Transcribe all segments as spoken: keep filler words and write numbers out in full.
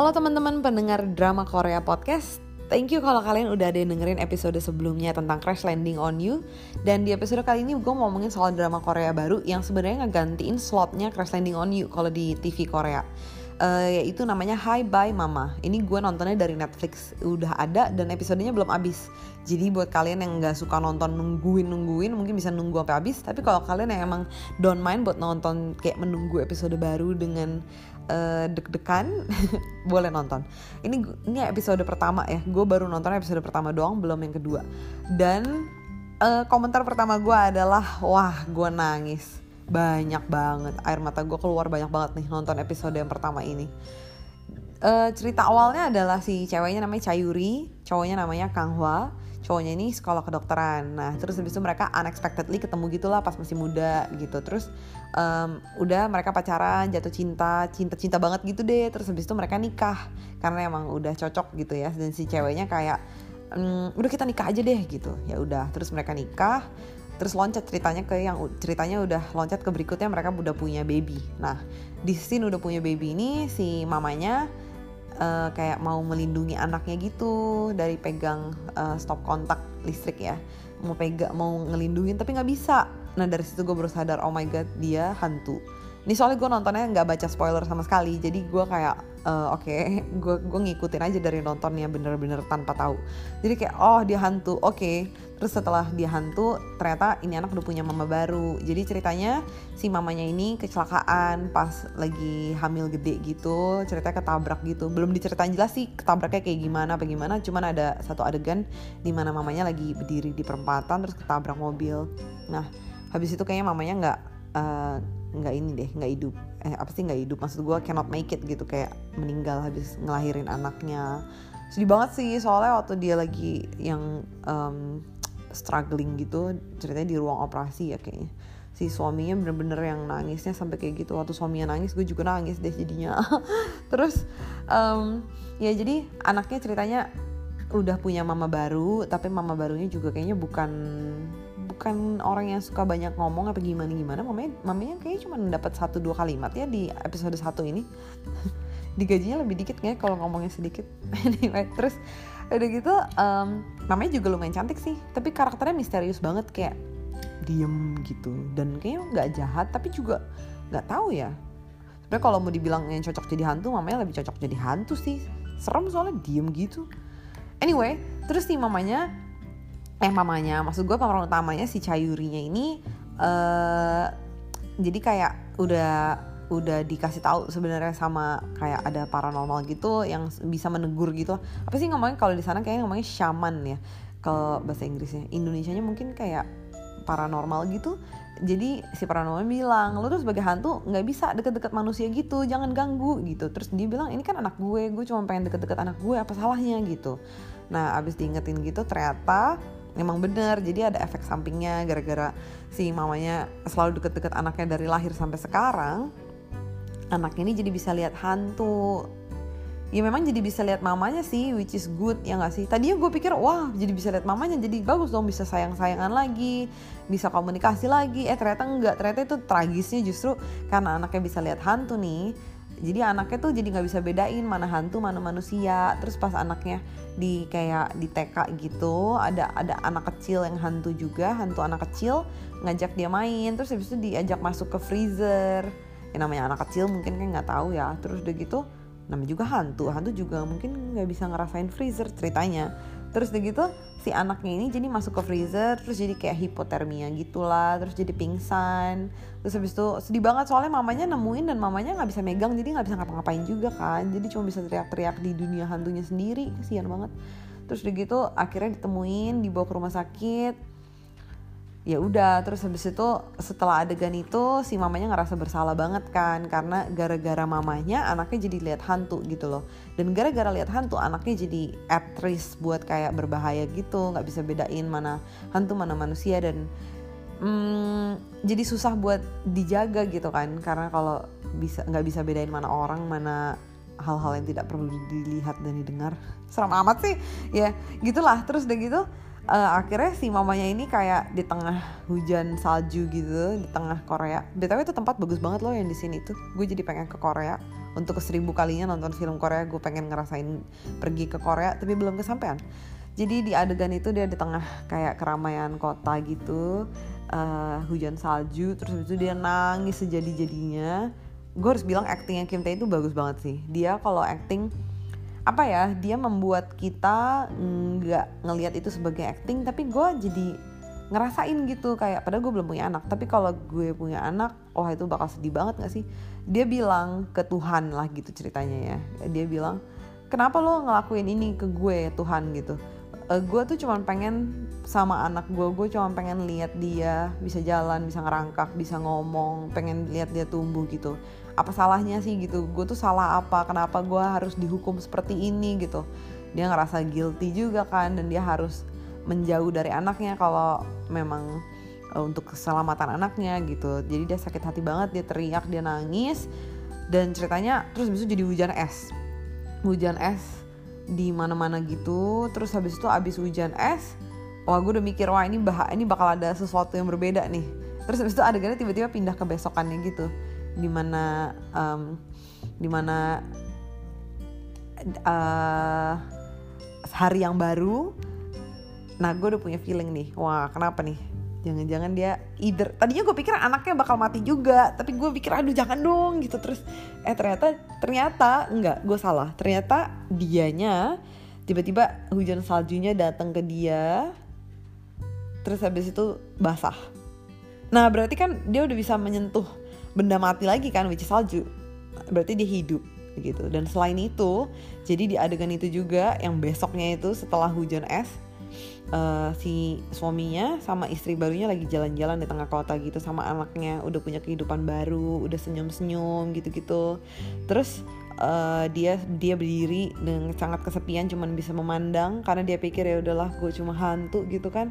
Halo teman-teman pendengar drama Korea podcast, thank you kalau kalian udah ada yang dengerin episode sebelumnya tentang Crash Landing on You. Dan di episode kali ini gue mau ngomongin soal drama Korea baru yang sebenarnya ngegantiin slotnya Crash Landing on You kalau di T V Korea, uh, yaitu namanya Hi Bye Mama. Ini gue nontonnya dari Netflix, udah ada dan episodenya belum habis. Jadi buat kalian yang gak suka nonton nungguin-nungguin mungkin bisa nunggu sampai habis. Tapi kalau kalian yang emang don't mind buat nonton kayak menunggu episode baru dengan Uh, deg-degan boleh nonton. Ini ini episode pertama ya. Gue baru nonton episode pertama doang, belum yang kedua. Dan uh, komentar pertama gue adalah wah, gue nangis banyak banget. Air mata gue keluar banyak banget nih nonton episode yang pertama ini. Uh, cerita awalnya adalah si ceweknya namanya Chayuri, cowoknya namanya Kang Hua. Cowoknya ini sekolah kedokteran. Nah terus habis itu mereka unexpectedly ketemu gitulah pas masih muda gitu. Terus um, udah mereka pacaran, jatuh cinta, cinta-cinta banget gitu deh. Terus habis itu mereka nikah karena emang udah cocok gitu ya. Dan si ceweknya kayak mmm, udah kita nikah aja deh gitu. Ya udah terus mereka nikah. Terus loncat ceritanya ke yang ceritanya udah loncat ke berikutnya, mereka udah punya baby. Nah di scene udah punya baby ini si mamanya Uh, kayak mau melindungi anaknya gitu dari pegang uh, stop kontak listrik ya, mau pegang mau ngelindungin tapi nggak bisa. Nah dari situ gue baru sadar oh my god dia hantu. Ini soalnya gue nontonnya nggak baca spoiler sama sekali, jadi gue kayak uh, oke okay, gue gue ngikutin aja dari nontonnya bener-bener tanpa tahu. Jadi kayak oh dia hantu, oke. Okay. Terus setelah dia hantu ternyata ini anak udah punya mama baru. Jadi ceritanya si mamanya ini kecelakaan pas lagi hamil gede gitu, ceritanya ketabrak gitu. Belum diceritain jelas sih ketabraknya kayak gimana apa gimana. Cuman ada satu adegan di mana mamanya lagi berdiri di perempatan terus ketabrak mobil. Nah habis itu kayaknya mamanya nggak uh, nggak ini deh nggak hidup eh apa sih nggak hidup maksud gue cannot make it gitu, kayak meninggal habis ngelahirin anaknya. Sedih banget sih soalnya waktu dia lagi yang um, struggling gitu, ceritanya di ruang operasi ya kayaknya. Si suaminya bener-bener yang nangisnya sampai kayak gitu. Waktu suaminya nangis gue juga nangis deh jadinya. Terus um, ya jadi anaknya ceritanya udah punya mama baru, tapi mama barunya juga kayaknya bukan bukan orang yang suka banyak ngomong apa gimana-gimana. Mamanya, mamanya kayaknya cuma dapat satu dua kalimat ya di episode satu ini. Digajinya lebih dikit nggak kalau ngomongnya sedikit. Anyway, terus udah gitu um, mamanya juga lumayan cantik sih. Tapi karakternya misterius banget, kayak diem gitu. Dan kayaknya nggak jahat tapi juga nggak tahu ya. Sebenarnya kalau mau dibilang yang cocok jadi hantu, mamanya lebih cocok jadi hantu sih. Serem soalnya diem gitu. Anyway, terus nih mamanya Eh mamanya, maksud gue pemeran utamanya si Chayurinya ini uh, jadi kayak udah udah dikasih tahu sebenarnya sama kayak ada paranormal gitu yang bisa menegur gitu. Apa sih ngomongnya kalau di sana kayak ngomongnya shaman ya kalau bahasa Inggrisnya. Indonesianya mungkin kayak paranormal gitu. Jadi si paranormal bilang, "Lo tuh sebagai hantu nggak bisa deket-deket manusia gitu, jangan ganggu gitu." Terus dia bilang, "Ini kan anak gue, gue cuma pengen deket-deket anak gue, apa salahnya gitu." Nah, abis diingetin gitu ternyata emang bener, jadi ada efek sampingnya gara-gara si mamanya selalu deket-deket anaknya dari lahir sampai sekarang. Anaknya ini jadi bisa lihat hantu. Ya memang jadi bisa lihat mamanya sih, which is good ya nggak sih. Tadinya gue pikir wah jadi bisa lihat mamanya, jadi bagus dong, bisa sayang-sayangan lagi, bisa komunikasi lagi. Eh ternyata enggak, ternyata itu tragisnya justru karena anaknya bisa lihat hantu nih. Jadi anaknya tuh jadi nggak bisa bedain mana hantu mana manusia. Terus pas anaknya di kayak di T K gitu ada ada anak kecil yang hantu juga, hantu anak kecil ngajak dia main. Terus habis itu diajak masuk ke freezer. Ya namanya anak kecil mungkin kan nggak tahu ya. Terus udah gitu namanya juga hantu, hantu juga mungkin nggak bisa ngerasain freezer ceritanya. Terus udah gitu si anaknya ini jadi masuk ke freezer terus jadi kayak hipotermia gitulah, terus jadi pingsan. Terus habis itu sedih banget soalnya mamanya nemuin dan mamanya gak bisa megang, jadi gak bisa ngapa-ngapain juga kan. Jadi cuma bisa teriak-teriak di dunia hantunya sendiri, kasihan banget. Terus udah gitu akhirnya ditemuin, dibawa ke rumah sakit. Ya udah terus habis itu setelah adegan itu si mamanya ngerasa bersalah banget kan, karena gara-gara mamanya anaknya jadi lihat hantu gitu loh. Dan gara-gara lihat hantu anaknya jadi at risk buat kayak berbahaya gitu, gak bisa bedain mana hantu mana manusia. Dan Hmm, jadi susah buat dijaga gitu kan, karena kalau bisa nggak bisa bedain mana orang mana hal-hal yang tidak perlu dilihat dan didengar. Seram amat sih ya, gitulah. Terus udah gitu Uh, akhirnya si mamanya ini kayak di tengah hujan salju gitu, di tengah Korea. B T W itu tempat bagus banget loh yang di sini tuh. Gue jadi pengen ke Korea untuk keseribu kalinya nonton film Korea. Gue pengen ngerasain pergi ke Korea tapi belum kesampean. Jadi di adegan itu dia di tengah kayak keramaian kota gitu, uh, hujan salju, terus itu dia nangis sejadi-jadinya. Gue harus bilang actingnya Kim Tae itu bagus banget sih. Dia kalau acting apa ya, dia membuat kita nggak ngelihat itu sebagai acting, tapi gue jadi ngerasain gitu kayak, padahal gue belum punya anak, tapi kalau gue punya anak, oh itu bakal sedih banget nggak sih? Dia bilang ke Tuhan lah gitu ceritanya ya. Dia bilang, kenapa lo ngelakuin ini ke gue Tuhan gitu? E, gue tuh cuma pengen sama anak gue, gue cuma pengen lihat dia bisa jalan, bisa ngerangkak, bisa ngomong, pengen lihat dia tumbuh gitu. Apa salahnya sih gitu, gue tuh salah apa, kenapa gue harus dihukum seperti ini gitu. Dia ngerasa guilty juga kan, dan dia harus menjauh dari anaknya kalau memang uh, untuk keselamatan anaknya gitu. Jadi dia sakit hati banget, dia teriak, dia nangis, dan ceritanya terus habis itu jadi hujan es, hujan es di mana-mana gitu. Terus habis itu habis hujan es, wah gue udah mikir, wah ini, bah- ini bakal ada sesuatu yang berbeda nih. Terus habis itu adegannya tiba-tiba pindah ke besokannya gitu, dimana um, dimana uh, hari yang baru. Nah gue udah punya feeling nih, wah kenapa nih, jangan-jangan dia either, tadinya gue pikir anaknya bakal mati juga, tapi gue pikir aduh jangan dong gitu. Terus eh ternyata ternyata enggak, gue salah, ternyata dianya tiba-tiba hujan saljunya datang ke dia, terus habis itu basah. Nah berarti kan dia udah bisa menyentuh benda mati lagi kan, which is salju, berarti dia hidup gitu. Dan selain itu, jadi di adegan itu juga yang besoknya itu setelah hujan es, uh, si suaminya sama istri barunya lagi jalan-jalan di tengah kota gitu sama anaknya, udah punya kehidupan baru, udah senyum-senyum gitu-gitu. Terus uh, dia dia berdiri dengan sangat kesepian, cuman bisa memandang karena dia pikir ya udahlah gue cuma hantu gitu kan.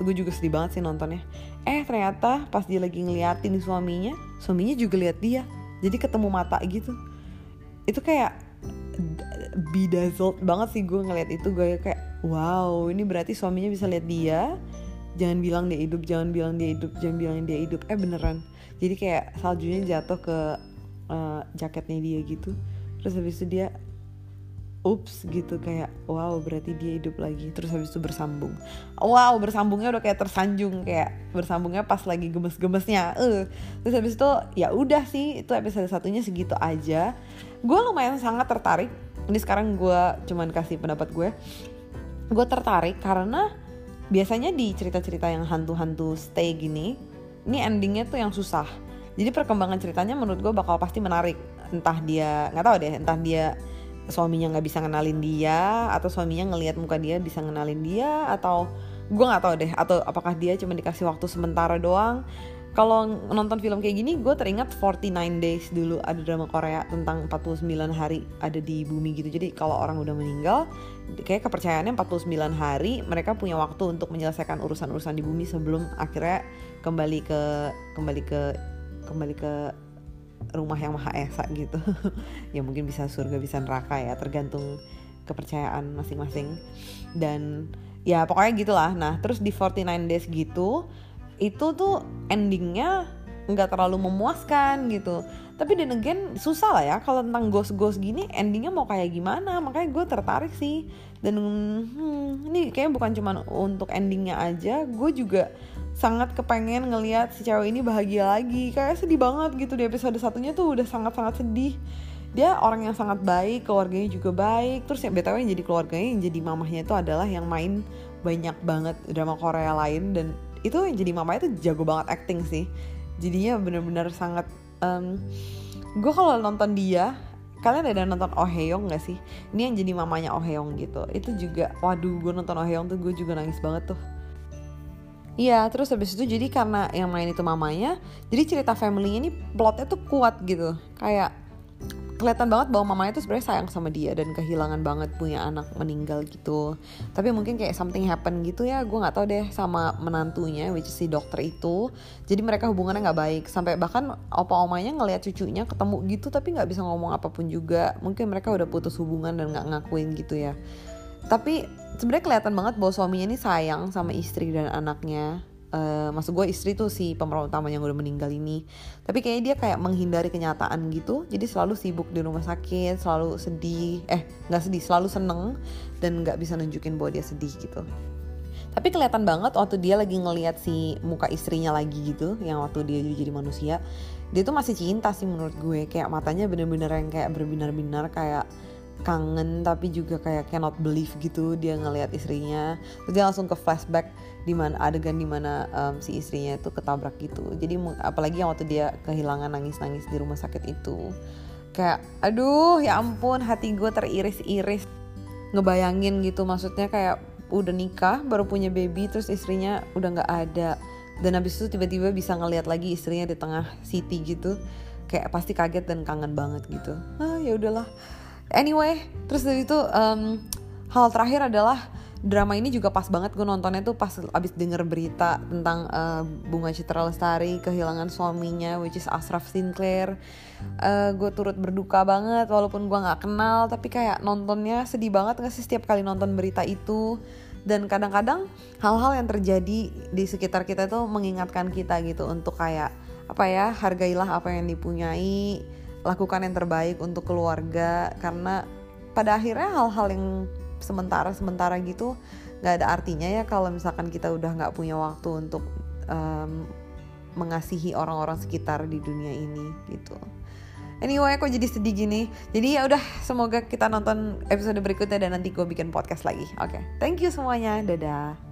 Gue juga sedih banget sih nontonnya. Eh ternyata pas dia lagi ngeliatin suaminya, suaminya juga lihat dia, jadi ketemu mata gitu. Itu kayak bedazzled banget sih gue ngeliat itu. Gue kayak wow, ini berarti suaminya bisa lihat dia. Jangan bilang dia hidup, jangan bilang dia hidup, jangan bilang dia hidup. Eh beneran. Jadi kayak saljunya jatuh ke uh, jaketnya dia gitu. Terus habis itu dia ups gitu kayak wow berarti dia hidup lagi. Terus habis itu bersambung, wow bersambungnya udah kayak tersanjung, kayak bersambungnya pas lagi gemes-gemesnya uh. Terus habis itu ya udah sih, itu episode satunya segitu aja. Gue lumayan sangat tertarik ini, sekarang gue cuman kasih pendapat gue. Gue tertarik karena biasanya di cerita-cerita yang hantu-hantu stay gini, ini endingnya tuh yang susah. Jadi perkembangan ceritanya menurut gue bakal pasti menarik. Entah dia, gak tahu deh, entah dia suaminya nggak bisa ngenalin dia, atau suaminya ngelihat muka dia bisa ngenalin dia, atau gue nggak tahu deh, atau apakah dia cuma dikasih waktu sementara doang. Kalau nonton film kayak gini, gue teringat forty-nine days dulu, ada drama Korea tentang empat puluh sembilan hari ada di bumi gitu. Jadi kalau orang udah meninggal, kayak kepercayaannya empat puluh sembilan hari mereka punya waktu untuk menyelesaikan urusan-urusan di bumi sebelum akhirnya kembali ke kembali ke kembali ke rumah yang maha esa gitu. Ya mungkin bisa surga bisa neraka ya, tergantung kepercayaan masing-masing. Dan ya pokoknya gitulah. Nah terus di forty-nine days gitu, itu tuh endingnya gak terlalu memuaskan gitu. Tapi dan again susah lah ya kalau tentang ghost-ghost gini endingnya mau kayak gimana. Makanya gue tertarik sih. Dan hmm, ini kayaknya bukan cuma untuk endingnya aja, gue juga sangat kepengen ngelihat si cewek ini bahagia lagi. Kayak sedih banget gitu di episode satunya tuh udah sangat-sangat sedih. Dia orang yang sangat baik, keluarganya juga baik. Terus yang B T W yang jadi keluarganya, yang jadi mamahnya itu adalah yang main banyak banget drama Korea lain. Dan itu yang jadi mamahnya tuh jago banget acting sih. Jadinya benar-benar sangat um, gue kalau nonton dia, kalian ada nonton Oh Heyoung gak sih? Ini yang jadi mamanya Oh Heyoung gitu. Itu juga, waduh gue nonton Oh Heyoung tuh gue juga nangis banget tuh. Iya, terus habis itu jadi karena yang main itu mamanya, jadi cerita family-nya ini plotnya tuh kuat gitu. Kayak kelihatan banget bahwa mamanya tuh sebenarnya sayang sama dia dan kehilangan banget punya anak meninggal gitu. Tapi mungkin kayak something happen gitu ya, gue nggak tahu deh, sama menantunya, which is si dokter itu. Jadi mereka hubungannya nggak baik, sampai bahkan opa-omanya ngelihat cucunya ketemu gitu, tapi nggak bisa ngomong apapun juga. Mungkin mereka udah putus hubungan dan nggak ngakuin gitu ya. Tapi sebenarnya kelihatan banget bahwa suaminya ini sayang sama istri dan anaknya. Uh, maksud gue istri tuh si pemeran utamanya yang udah meninggal ini, tapi kayaknya dia kayak menghindari kenyataan gitu, jadi selalu sibuk di rumah sakit, selalu sedih, eh nggak sedih, selalu seneng dan nggak bisa nunjukin bahwa dia sedih gitu. Tapi kelihatan banget waktu dia lagi ngelihat si muka istrinya lagi gitu, yang waktu dia jadi manusia, dia tuh masih cinta sih menurut gue, kayak matanya bener-bener yang kayak berbinar-binar, kayak kangen tapi juga kayak cannot believe gitu dia ngelihat istrinya. Terus dia langsung ke flashback di mana adegan di mana um, si istrinya itu ketabrak gitu. Jadi apalagi yang waktu dia kehilangan nangis-nangis di rumah sakit itu, kayak aduh ya ampun, hati gue teriris-iris ngebayangin gitu. Maksudnya kayak udah nikah baru punya baby terus istrinya udah nggak ada, dan habis itu tiba-tiba bisa ngelihat lagi istrinya di tengah city gitu, kayak pasti kaget dan kangen banget gitu. Ah ya udahlah. Anyway, terus dari itu um, hal terakhir adalah drama ini juga pas banget gue nontonnya tuh pas abis denger berita tentang uh, Bunga Citra Lestari kehilangan suaminya, which is Ashraf Sinclair. Uh, gue turut berduka banget walaupun gue nggak kenal, tapi kayak nontonnya sedih banget nggak sih setiap kali nonton berita itu. Dan kadang-kadang hal-hal yang terjadi di sekitar kita tuh mengingatkan kita gitu untuk kayak apa ya, hargailah apa yang dipunyai, lakukan yang terbaik untuk keluarga, karena pada akhirnya hal-hal yang sementara-sementara gitu gak ada artinya ya kalau misalkan kita udah gak punya waktu untuk um, mengasihi orang-orang sekitar di dunia ini gitu. Anyway, kok jadi sedih gini. Jadi ya udah, semoga kita nonton episode berikutnya dan nanti gue bikin podcast lagi. Oke, okay. Thank you semuanya, dadah.